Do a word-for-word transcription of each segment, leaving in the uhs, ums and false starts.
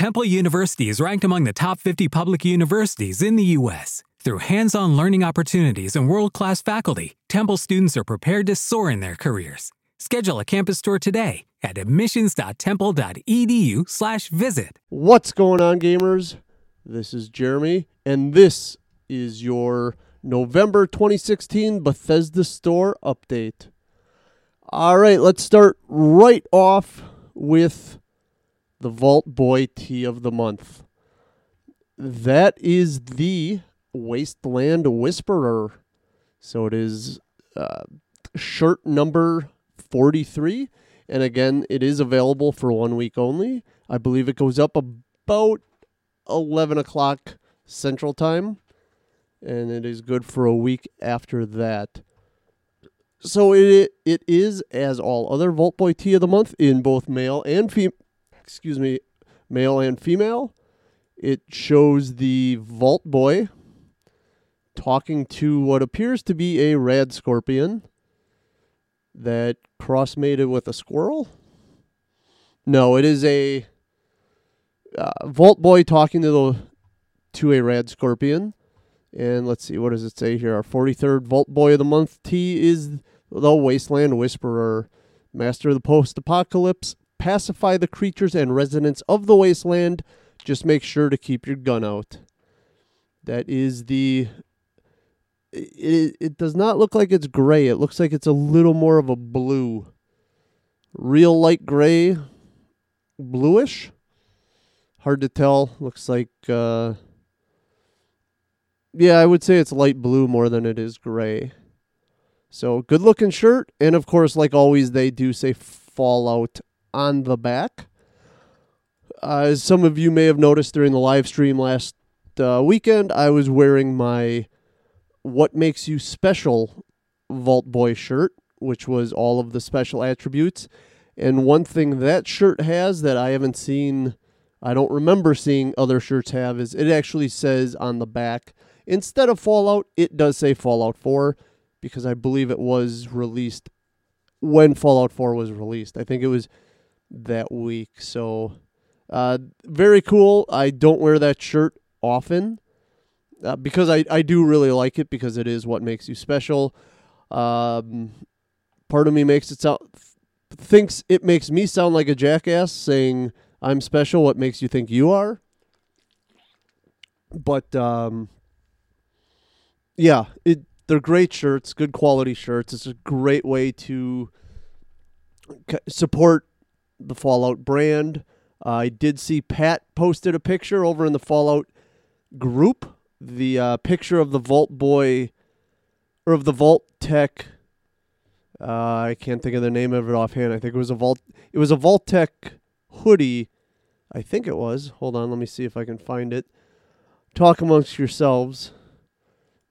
Temple University is ranked among the top fifty public universities in the U S Through hands-on learning opportunities and world-class faculty, Temple students are prepared to soar in their careers. Schedule a campus tour today at admissions.temple.edu slash visit. What's going on, gamers? This is Jeremy, and this is your November twenty sixteen Bethesda Store update. All right, let's start right off with the Vault Boy tea of the month. That is the Wasteland Whisperer. So it is uh, shirt number forty-three, and again, it is available for one week only. I believe it goes up about eleven o'clock Central Time, and it is good for a week after that. So it it is, as all other Vault Boy tea of the month, in both male and female, excuse me, male and female. It shows the Vault Boy talking to what appears to be a rad scorpion that cross-mated with a squirrel. No, it is a uh, Vault Boy talking to the to a rad scorpion. And let's see, what does it say here? Our forty-third Vault Boy of the Month tea is the Wasteland Whisperer. Master of the post-apocalypse, pacify the creatures and residents of the wasteland. Just make sure to keep your gun out. That is the... It, it does not look like it's gray. It looks like it's a little more of a blue. Real light gray. Bluish. Hard to tell. Looks like... Uh, Yeah, I would say it's light blue more than it is gray. So, good-looking shirt. And, of course, like always, they do say Fallout on the back. Uh, as some of you may have noticed during the live stream last uh, weekend, I was wearing my What Makes You Special Vault Boy shirt, which was all of the special attributes. And one thing that shirt has that I haven't seen, I don't remember seeing other shirts have, is it actually says on the back... Instead of Fallout, it does say Fallout four, because I believe it was released when Fallout four was released. I think it was that week. So, uh, very cool. I don't wear that shirt often uh, because I, I do really like it, because it is what makes you special. Um, part of me makes it sound thinks it makes me sound like a jackass saying, I'm special, what makes you think you are? But... Um, Yeah, it, they're great shirts, good quality shirts. It's a great way to support the Fallout brand. Uh, I did see Pat posted a picture over in the Fallout group, the uh, picture of the Vault Boy, or of the Vault-Tec. Uh, I can't think of the name of it offhand. I think it was a Vault. It was a Vault-Tec hoodie. I think it was. Hold on, let me see if I can find it. Talk amongst yourselves.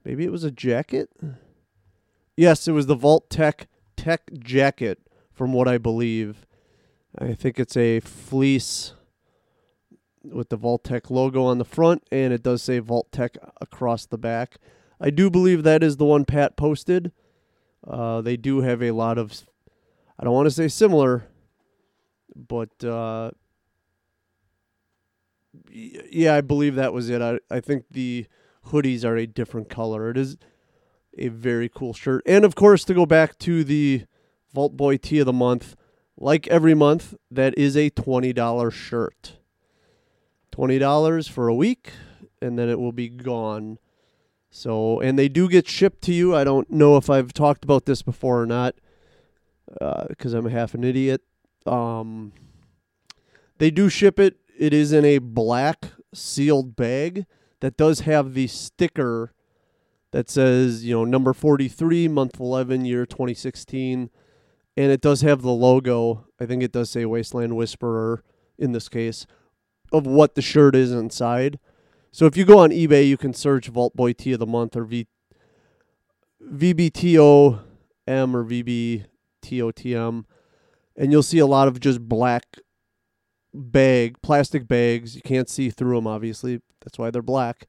Maybe it was a jacket? Yes, it was the Vault-Tec Tech jacket, from what I believe. I think it's a fleece with the Vault-Tec logo on the front, and it does say Vault-Tec across the back. I do believe that is the one Pat posted. Uh, they do have a lot of, I don't want to say similar, but uh, yeah, I believe that was it. I, I think the... hoodies are a different color. It is a very cool shirt. And of course, to go back to the Vault Boy tea of the month, like every month, that is a twenty dollars shirt. twenty dollars for a week, and then it will be gone. So, and they do get shipped to you. I don't know if I've talked about this before or not, because uh, I'm half an idiot. Um, they do ship it. It is in a black sealed bag that does have the sticker that says, you know, number forty-three, month eleven, year twenty sixteen. And it does have the logo. I think it does say Wasteland Whisperer in this case, of what the shirt is inside. So if you go on eBay, you can search Vault Boy Tea of the Month, or v- VBTOM or V B T O T M. And you'll see a lot of just black bag, plastic bags. You can't see through them, obviously. That's why they're black,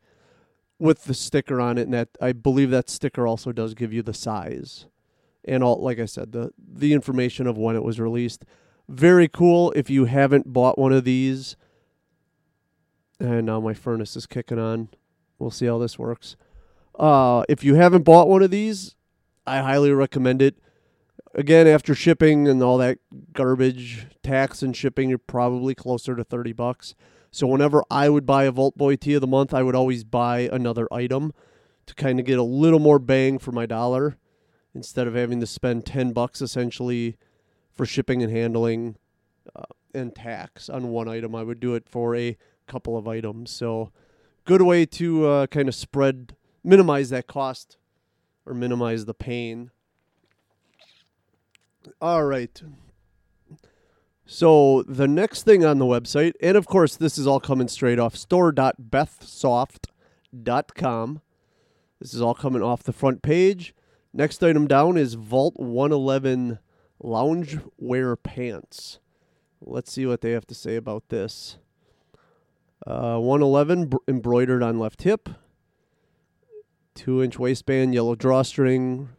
with the sticker on it. And that, I believe that sticker also does give you the size and all, like I said, the, the information of when it was released. Very cool. If you haven't bought one of these, And now my furnace is kicking on. We'll see how this works. Uh, if you haven't bought one of these, I highly recommend it. Again, after shipping and all that garbage, tax and shipping, you're probably closer to thirty bucks. So whenever I would buy a Vault Boy Tea of the Month, I would always buy another item to kind of get a little more bang for my dollar instead of having to spend ten bucks essentially for shipping and handling uh, and tax on one item. I would do it for a couple of items. So good way to uh, kind of spread, minimize that cost or minimize the pain. All right. So the next thing on the website, and of course this is all coming straight off store dot bethsoft dot com. This is all coming off the front page. Next item down is Vault one eleven loungewear pants. Let's see what they have to say about this. Uh, one eleven br- embroidered on left hip, two inch waistband, yellow drawstring,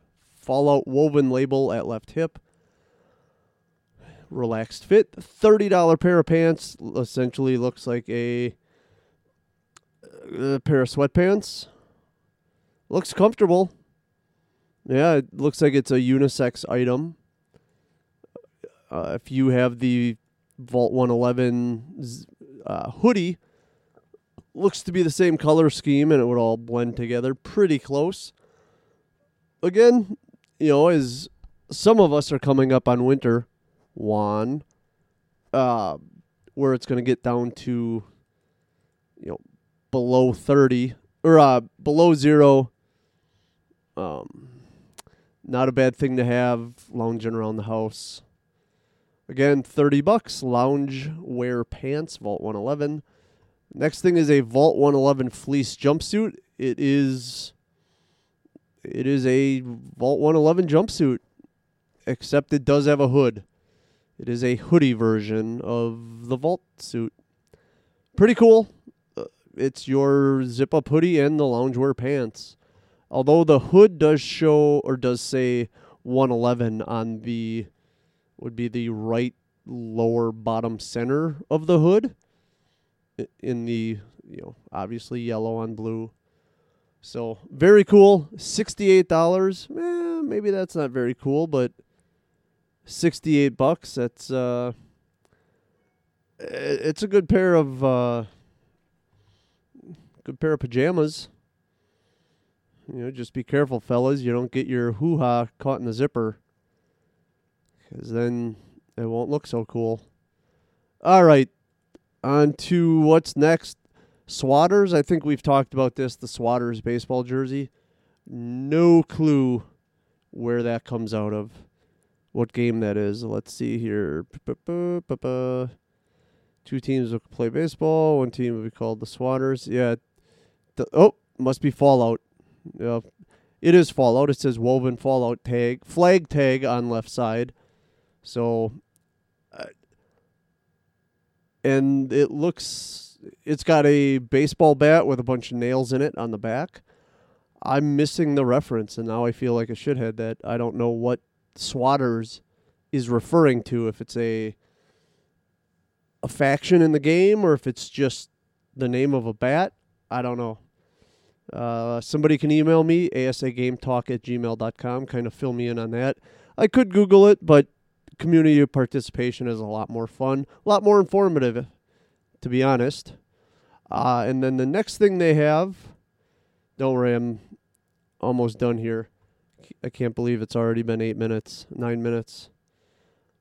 Fallout woven label at left hip. Relaxed fit. thirty dollars pair of pants. Essentially looks like a, a pair of sweatpants. Looks comfortable. Yeah, it looks like it's a unisex item. Uh, if you have the Vault one eleven uh, hoodie, looks to be the same color scheme, and it would all blend together pretty close. Again, you know, as some of us are coming up on winter, Juan, uh, where it's going to get down to, you know, below thirty, or uh, below zero, um, not a bad thing to have lounging around the house. Again, thirty bucks, lounge wear pants, Vault one eleven. Next thing is a Vault one eleven fleece jumpsuit. It is... It is a Vault one eleven jumpsuit, except it does have a hood. It is a hoodie version of the Vault suit. Pretty cool. Uh, it's your zip-up hoodie and the loungewear pants. Although the hood does show, or does say one eleven on the, would be the right lower bottom center of the hood. In the, you know, obviously yellow on blue. So, very cool, sixty-eight dollars, eh, maybe that's not very cool, but sixty-eight bucks. That's, uh, it's a good pair of, uh, good pair of pajamas. You know, just be careful, fellas, you don't get your hoo-ha caught in the zipper, because then it won't look so cool. All right, on to what's next. Swatters, I think we've talked about this, the Swatters baseball jersey. No clue where that comes out of, what game that is. Let's see here. Two teams will play baseball. One team will be called the Swatters. Yeah. Oh, must be Fallout. Yeah. It is Fallout. It says woven Fallout tag, flag tag on left side. So, and it looks... It's got a baseball bat with a bunch of nails in it on the back. I'm missing the reference, and now I feel like a shithead that I don't know what Swatters is referring to, if it's a a faction in the game or if it's just the name of a bat. I don't know. Uh, somebody can email me, asagametalk at gmail dot com, kind of fill me in on that. I could Google it, but community participation is a lot more fun, a lot more informative, to be honest. Uh, and then the next thing they have, don't worry, I'm almost done here. I can't believe it's already been eight minutes, nine minutes.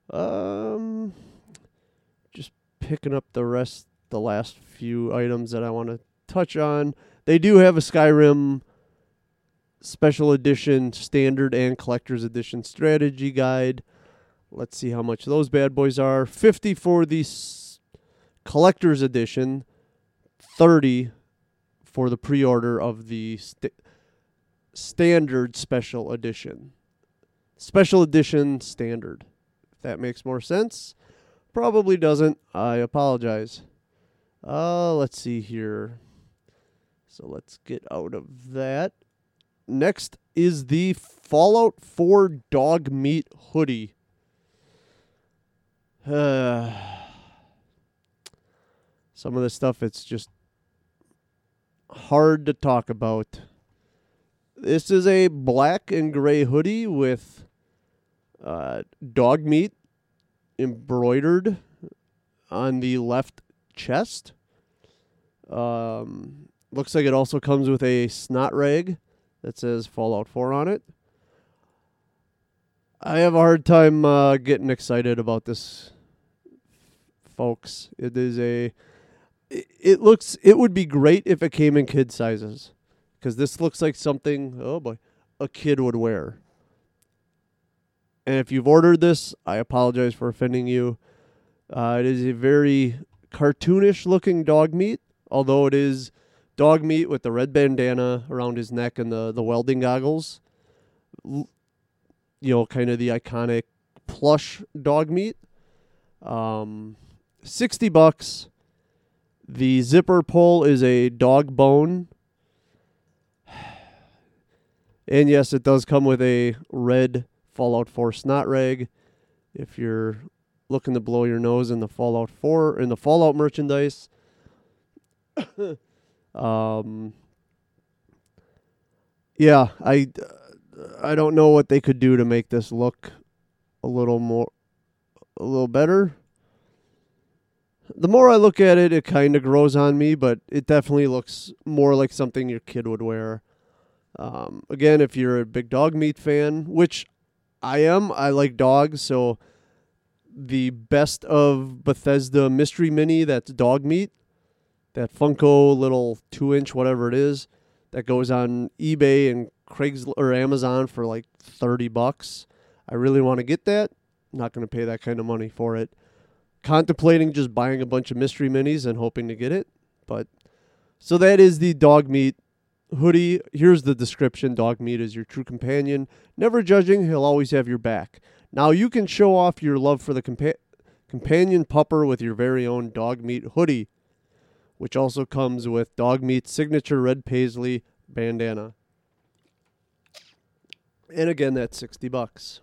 Um, just picking up the rest, the last few items that I want to touch on. They do have a Skyrim Special Edition, Standard and Collector's Edition Strategy Guide. Let's see how much those bad boys are. fifty for the Collector's Edition, thirty for the pre-order of the st- Standard Special Edition. Special Edition Standard. If that makes more sense. Probably doesn't. I apologize. Uh, let's see here. So let's get out of that. Next is the Fallout four Dogmeat hoodie. Uh... Some of this stuff, it's just hard to talk about. This is a black and gray hoodie with uh, Dogmeat embroidered on the left chest. Um, looks like it also comes with a snot rag that says Fallout four on it. I have a hard time uh, getting excited about this, folks. It is a... It, it looks... It would be great if it came in kid sizes, because this looks like something, oh boy, a kid would wear. And if you've ordered this, I apologize for offending you. Uh, it is a very cartoonish-looking Dogmeat, although it is Dogmeat with the red bandana around his neck and the, the welding goggles. L- you know, kind of the iconic plush Dogmeat. Um, sixty bucks. The zipper pull is a dog bone. And yes, it does come with a red Fallout four snot rag. If you're looking to blow your nose in the Fallout four, in the Fallout merchandise. um, yeah, I... Uh, I don't know what they could do to make this look a little more, a little better. The more I look at it, it kind of grows on me, but it definitely looks more like something your kid would wear. Um, again, if you're a big Dogmeat fan, which I am, I like dogs, so the best of Bethesda Mystery Mini, that's Dogmeat, that Funko little two inch, whatever it is, that goes on eBay and Craigslist or Amazon for like thirty bucks. I really want to get that. I'm not going to pay that kind of money for it. Contemplating just buying a bunch of mystery minis and hoping to get it. But so that is the Dogmeat hoodie. Here's the description. Dogmeat is your true companion, never judging, he'll always have your back. Now you can show off your love for the compa- companion pupper with your very own Dogmeat hoodie, which also comes with Dogmeat's signature red paisley bandana. And again, that's sixty bucks.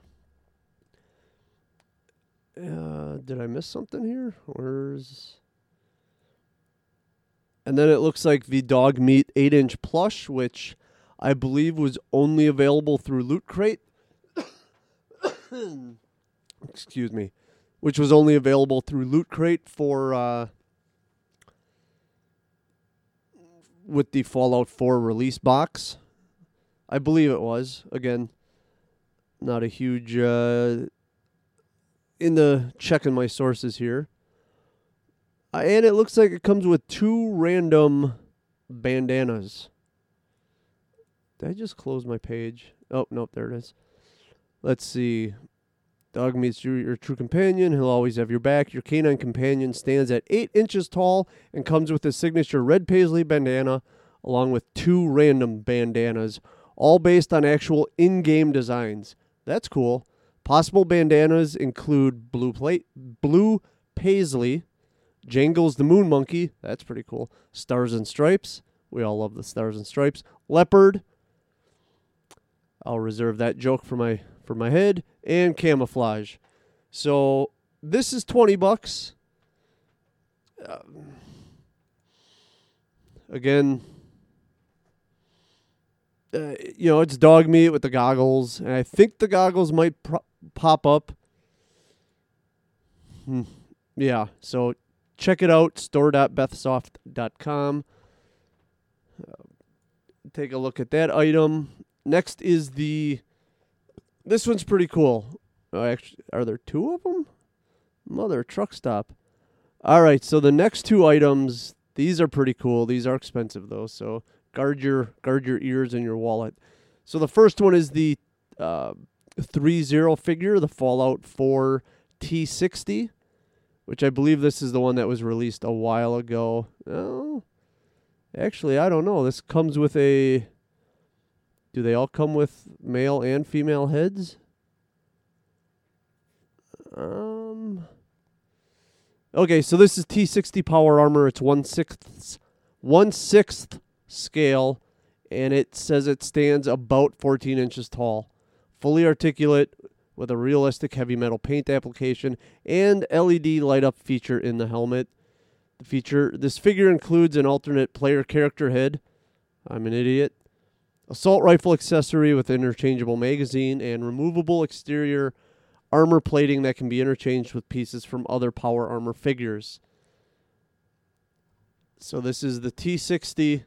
Uh, did I miss something here? Where's... And then it looks like the Dogmeat eight inch plush, which I believe was only available through Loot Crate. Excuse me. Which was only available through Loot Crate for... Uh, with the Fallout four release box. I believe it was. Again, not a huge... Uh, in the checking my sources here. Uh, and it looks like it comes with two random bandanas. Did I just close my page? Oh, nope, there it is. Let's see. Dog meets you, your true companion. He'll always have your back. Your canine companion stands at eight inches tall and comes with his signature red paisley bandana, along with two random bandanas, all based on actual in-game designs. That's cool. Possible bandanas include Blue Plate, Blue Paisley, Jangles the Moon Monkey, that's pretty cool, Stars and Stripes, we all love the Stars and Stripes, Leopard, I'll reserve that joke for my for my head, and Camouflage. So, this is twenty bucks. Um, again... Uh, you know, it's Dogmeat with the goggles, and I think the goggles might pro- pop up. Hmm. Yeah, so check it out, store dot bethsoft dot com. Uh, take a look at that item. Next is the... This one's pretty cool. Uh, actually, are there two of them? Mother, truck stop. All right, so the next two items, these are pretty cool. These are expensive, though, so... Guard your guard your ears and your wallet. So the first one is the uh, three zero figure, the Fallout four T sixty, which I believe this is the one that was released a while ago. Oh, actually, I don't know. This comes with a... Do they all come with male and female heads? Um. Okay, so this is T sixty power armor. It's one-sixth. One-sixth. Scale, and it says it stands about fourteen inches tall, fully articulate with a realistic heavy metal paint application and L E D light up feature in the helmet. The feature this figure includes an alternate player character head I'm an idiot. Assault rifle accessory with interchangeable magazine and removable exterior armor plating that can be interchanged with pieces from other power armor figures. So this is the T sixty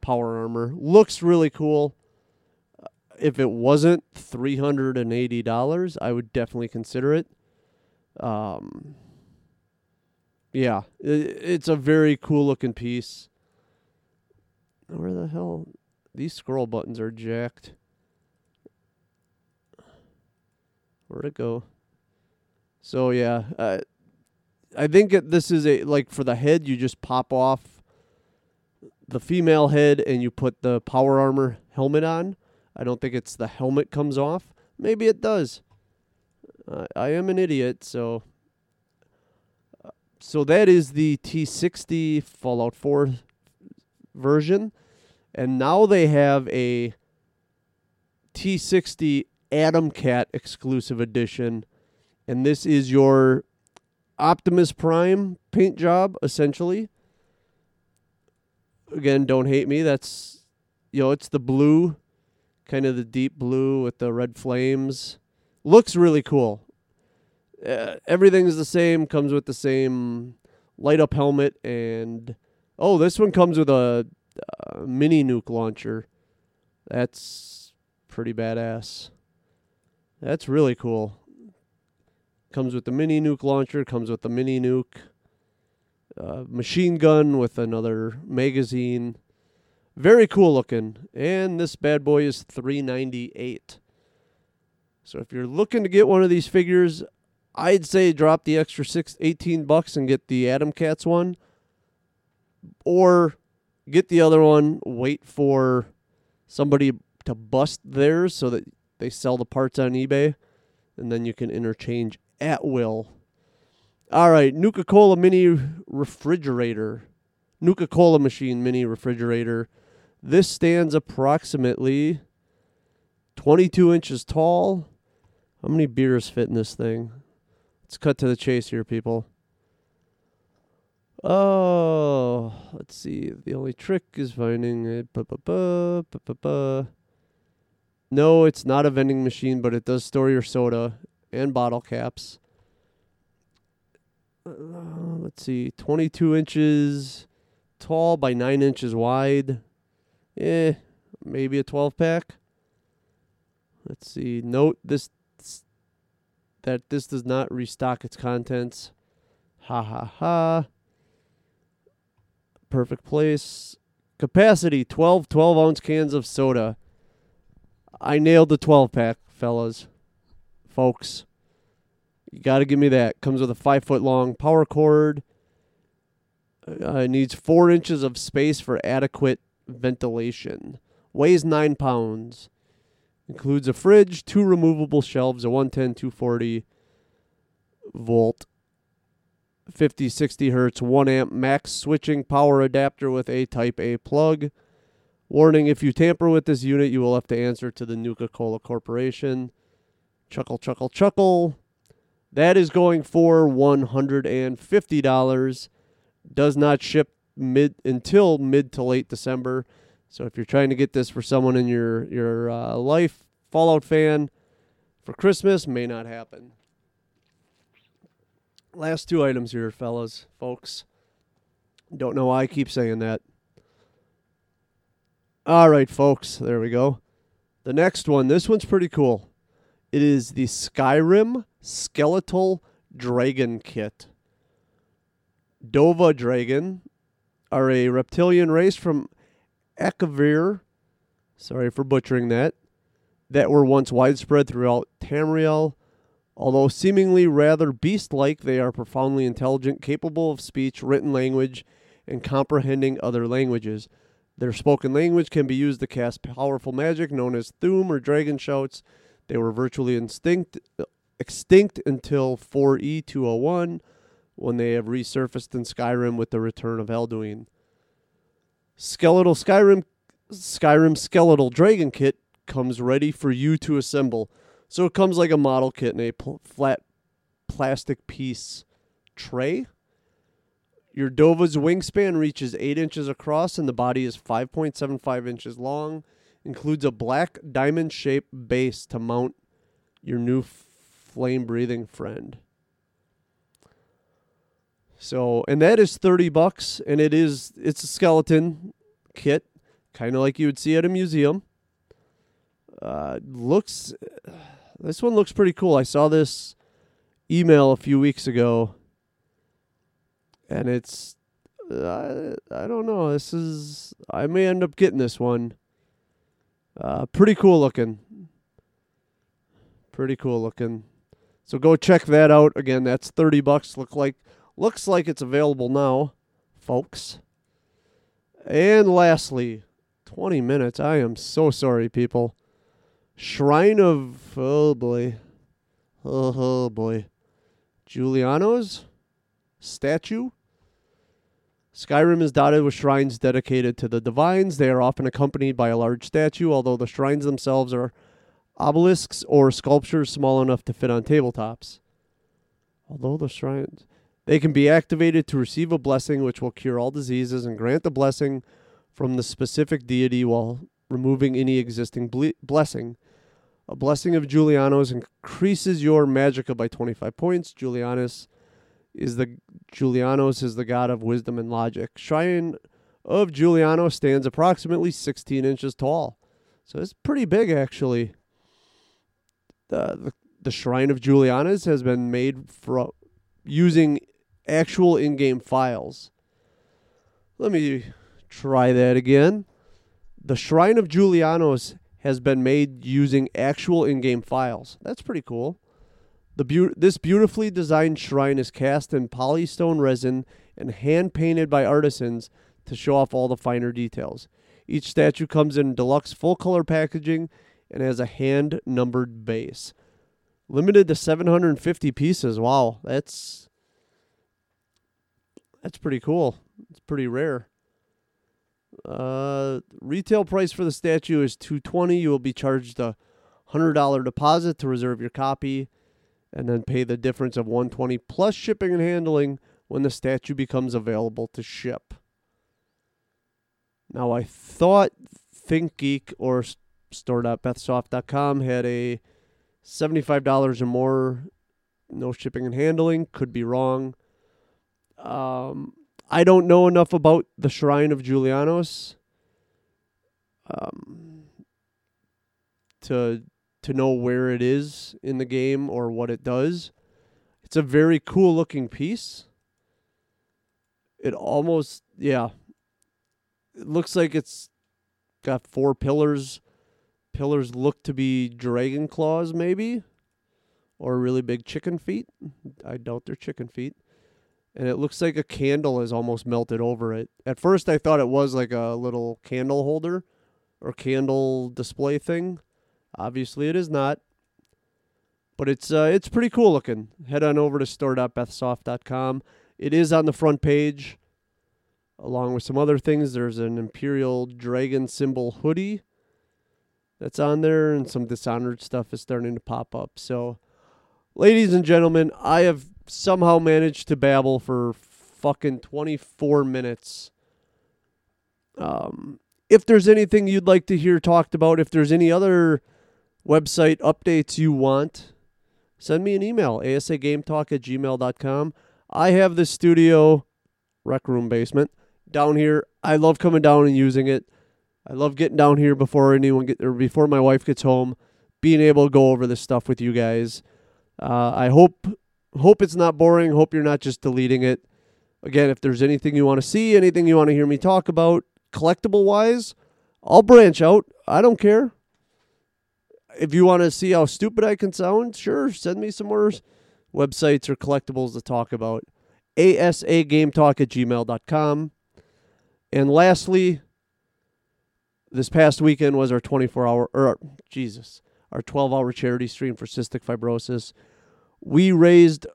power armor. Looks really cool. If it wasn't three hundred eighty dollars, I would definitely consider it. Um, yeah, it, it's a very cool looking piece. Where the hell? These scroll buttons are jacked. Where'd it go? So yeah, uh, I think it, this is a, like for the head, you just pop off the female head and you put the power armor helmet on. I don't think it's the helmet comes off. Maybe it does. Uh, I am an idiot, so... Uh, so that is the T sixty Fallout four version. And now they have a T sixty Atomcat exclusive edition. And this is your Optimus Prime paint job, essentially. Again, don't hate me. That's, you know, it's the blue... Kind of the deep blue with the red flames. Looks really cool. Uh, everything's the same. Comes with the same light-up helmet. And, oh, this one comes with a, a mini nuke launcher. That's pretty badass. That's really cool. Comes with the mini nuke launcher. Comes with the mini nuke. Uh, machine gun with another magazine. Very cool looking, and this bad boy is three ninety-eight. So if you're looking to get one of these figures, I'd say drop the extra six, eighteen bucks and get the Atomcats one, or get the other one. Wait for somebody to bust theirs so that they sell the parts on eBay, and then you can interchange at will. All right, Nuka-Cola mini refrigerator, Nuka-Cola machine mini refrigerator. This stands approximately twenty-two inches tall. How many beers fit in this thing? Let's cut to the chase here, people. Oh, let's see. The only trick is finding it. Ba-ba-ba, ba-ba-ba. No, it's not a vending machine, but it does store your soda and bottle caps. Uh, let's see. twenty-two inches tall by nine inches wide. Eh, maybe a twelve pack. Let's see. Note this that this does not restock its contents. Ha ha ha. Perfect place. Capacity, twelve twelve-ounce cans of soda. I nailed the twelve pack, fellas. Folks. You got to give me that. Comes with a five foot long power cord. Uh, it needs four inches of space for adequate ventilation. Weighs nine pounds. Includes a fridge, two removable shelves, a one ten, two forty volt, fifty, sixty hertz, one amp max switching power adapter with a type A plug. Warning, if you tamper with this unit, you will have to answer to the Nuka-Cola Corporation. Chuckle, chuckle, chuckle. That is going for one hundred fifty dollars. Does not ship mid until mid to late December. So if you're trying to get this for someone in your, your uh, life, Fallout fan, for Christmas, may not happen. Last two items here, fellas, folks. Don't know why I keep saying that. All right, folks, there we go. The next one, this one's pretty cool. It is the Skyrim Skeletal Dragon Kit. Dovah dragon are a reptilian race from Akavir, sorry for butchering that, that were once widespread throughout Tamriel. Although seemingly rather beast-like, they are profoundly intelligent, capable of speech, written language, and comprehending other languages. Their spoken language can be used to cast powerful magic known as Thuum or dragon shouts. They were virtually extinct, extinct until four E two oh one. When they have resurfaced in Skyrim with the return of Alduin. Skeletal Skyrim Skyrim Skeletal Dragon Kit comes ready for you to assemble. So it comes like a model kit in a pl- flat plastic piece tray. Your Dovah's wingspan reaches eight inches across, and the body is five point seven five inches long. Includes a black diamond-shaped base to mount your new flame-breathing friend. So, and that is thirty bucks, and it is, it's a skeleton kit, kind of like you would see at a museum. Uh, looks, this one looks pretty cool. I saw this email a few weeks ago. And it's, uh, I don't know, this is, I may end up getting this one. Uh, pretty cool looking. Pretty cool looking. So go check that out. Again, that's thirty bucks. Look like, looks like it's available now, folks. And lastly, twenty minutes. I am so sorry, people. Shrine of, oh boy. Oh, oh boy. Julianos? Statue. Skyrim is dotted with shrines dedicated to the divines. They are often accompanied by a large statue, although the shrines themselves are obelisks or sculptures small enough to fit on tabletops. Although the shrines... They can be activated to receive a blessing which will cure all diseases and grant the blessing from the specific deity while removing any existing ble- blessing. A blessing of Julianos increases your Magicka by twenty-five points. Julianos is the Julianos is the god of wisdom and logic. Shrine of Julianos stands approximately sixteen inches tall, so it's pretty big actually. The the, the Shrine of Julianos has been made from using actual in-game files. Let me try that again. The Shrine of Julianos has been made using actual in-game files. That's pretty cool. The be- this beautifully designed shrine is cast in polystone resin and hand-painted by artisans to show off all the finer details. Each statue comes in deluxe full-color packaging and has a hand-numbered base. Limited to seven hundred fifty pieces. Wow, that's that's pretty cool. It's pretty rare. Uh, retail price for the statue is two hundred twenty dollars. You will be charged a one hundred dollars deposit to reserve your copy, and then pay the difference of one hundred twenty dollars plus shipping and handling when the statue becomes available to ship. Now, I thought ThinkGeek or store dot bethsoft dot com had a seventy-five dollars or more, no shipping and handling. Could be wrong. Um, I don't know enough about the Shrine of Julianos um, to... to know where it is in the game or what it does. It's a very cool looking piece. It almost, yeah. It looks like it's got four pillars. Pillars look to be dragon claws maybe, or really big chicken feet. I doubt they're chicken feet. And it looks like a candle is almost melted over it. At first I thought it was like a little candle holder or candle display thing. Obviously, it is not, but it's uh, it's pretty cool looking. Head on over to store dot bethsoft dot com. It is on the front page, along with some other things. There's an Imperial Dragon Symbol hoodie that's on there, and some Dishonored stuff is starting to pop up. So, ladies and gentlemen, I have somehow managed to babble for fucking twenty-four minutes. Um, if there's anything you'd like to hear talked about, if there's any other website updates you want, send me an email, asagametalk at gmail dot com. I have this studio, rec room basement, down here. I love coming down and using it. I love getting down here before anyone get, or before my wife gets home, being able to go over this stuff with you guys. Uh, I hope hope it's not boring. Hope you're not just deleting it. Again, if there's anything you want to see, anything you want to hear me talk about, collectible-wise, I'll branch out. I don't care. If you want to see how stupid I can sound, sure, send me some more websites or collectibles to talk about. asagametalk at gmail dot com. And lastly, this past weekend was our twenty-four hour, or Jesus, our twelve hour charity stream for cystic fibrosis. We raised,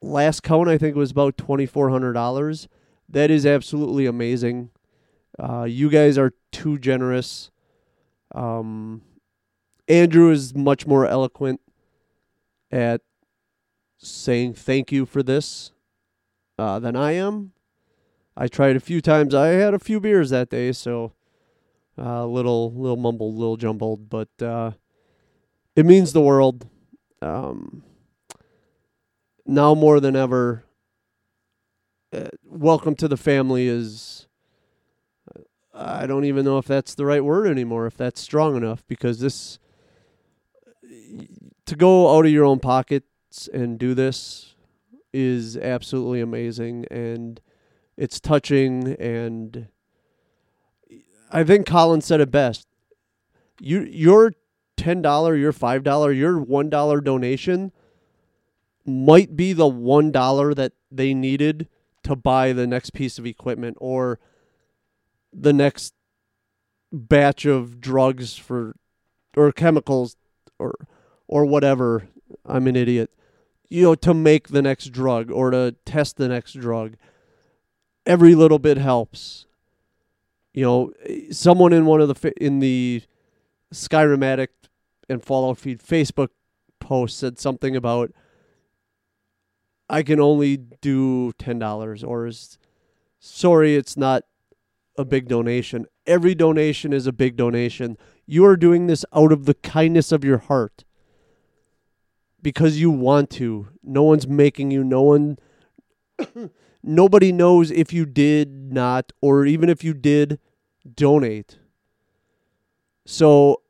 last count, I think it was about twenty-four hundred dollars. That is absolutely amazing. Uh, you guys are too generous. Um, Andrew is much more eloquent at saying thank you for this. uh, than I am. I tried a few times. I had a few beers that day, so a uh, little, little mumbled, little jumbled, but uh, it means the world. Um, now more than ever, uh, welcome to the family is, I don't even know if that's the right word anymore, if that's strong enough, because this, to go out of your own pockets and do this is absolutely amazing, and it's touching, and I think Colin said it best. You, your ten dollars, your five dollars, your one dollar donation might be the one dollar that they needed to buy the next piece of equipment or the next batch of drugs for or chemicals or or whatever. I'm an idiot. You know, to make the next drug or to test the next drug. Every little bit helps. You know, someone in one of the in the Skyrim Addict and Fallout Feed Facebook post said something about I can only do ten dollars or is sorry it's not a big donation. Every donation is a big donation. You are doing this out of the kindness of your heart because you want to. No one's making you. No one nobody knows if you did not, or even if you did donate. So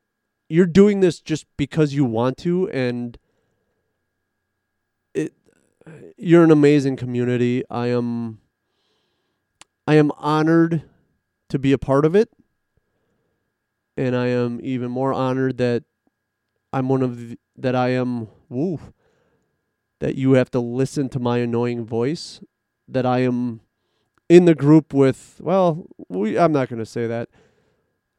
you're doing this just because you want to, and it you're an amazing community. I am I am honored to be a part of it, and I am even more honored that I'm one of the, that I am woo that you have to listen to my annoying voice, that I am in the group with, well, we, I'm not going to say that,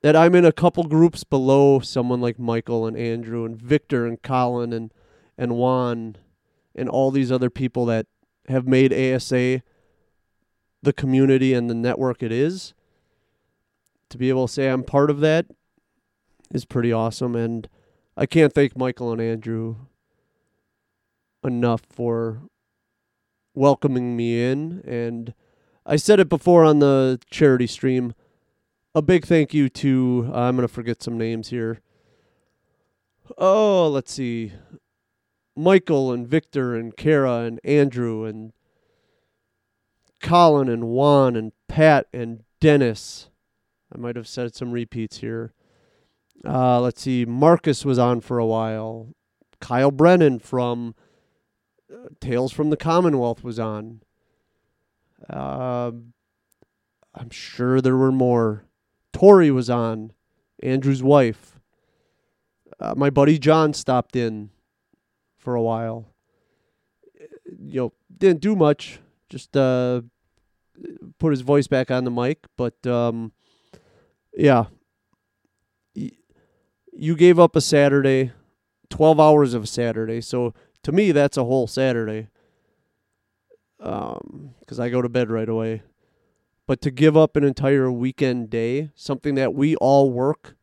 that I'm in a couple groups below someone like Michael and Andrew and Victor and Colin and, and Juan and all these other people that have made A S A the community and the network it is. To be able to say I'm part of that is pretty awesome, and I can't thank Michael and Andrew enough for welcoming me in. And I said it before on the charity stream, a big thank you to uh, I'm going to forget some names here. Oh, let's see. Michael and Victor and Kara and Andrew and Colin and Juan and Pat and Dennis. I might have said some repeats here. Uh, let's see. Marcus was on for a while. Kyle Brennan from Tales from the Commonwealth was on. Uh, I'm sure there were more. Tori was on. Andrew's wife. Uh, my buddy John stopped in for a while. You know, didn't do much. Just uh, put his voice back on the mic. But um, yeah. You gave up a Saturday, twelve hours of a Saturday. So to me, that's a whole Saturday, um, because I go to bed right away. But to give up an entire weekend day, something that we all work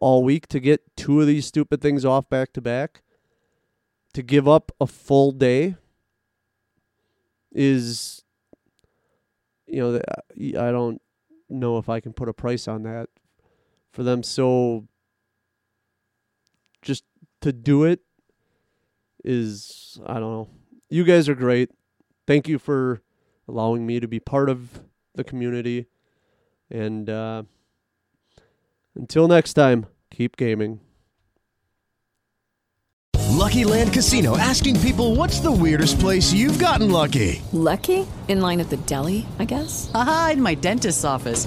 all week to get two of these stupid things off back to back, to give up a full day is, you know, I don't know if I can put a price on that for them. So just to do it is, I don't know. You guys are great. Thank you for allowing me to be part of the community. And uh, until next time, keep gaming. Lucky Land Casino, asking people, what's the weirdest place you've gotten lucky? Lucky? In line at the deli, I guess? Aha, in my dentist's office.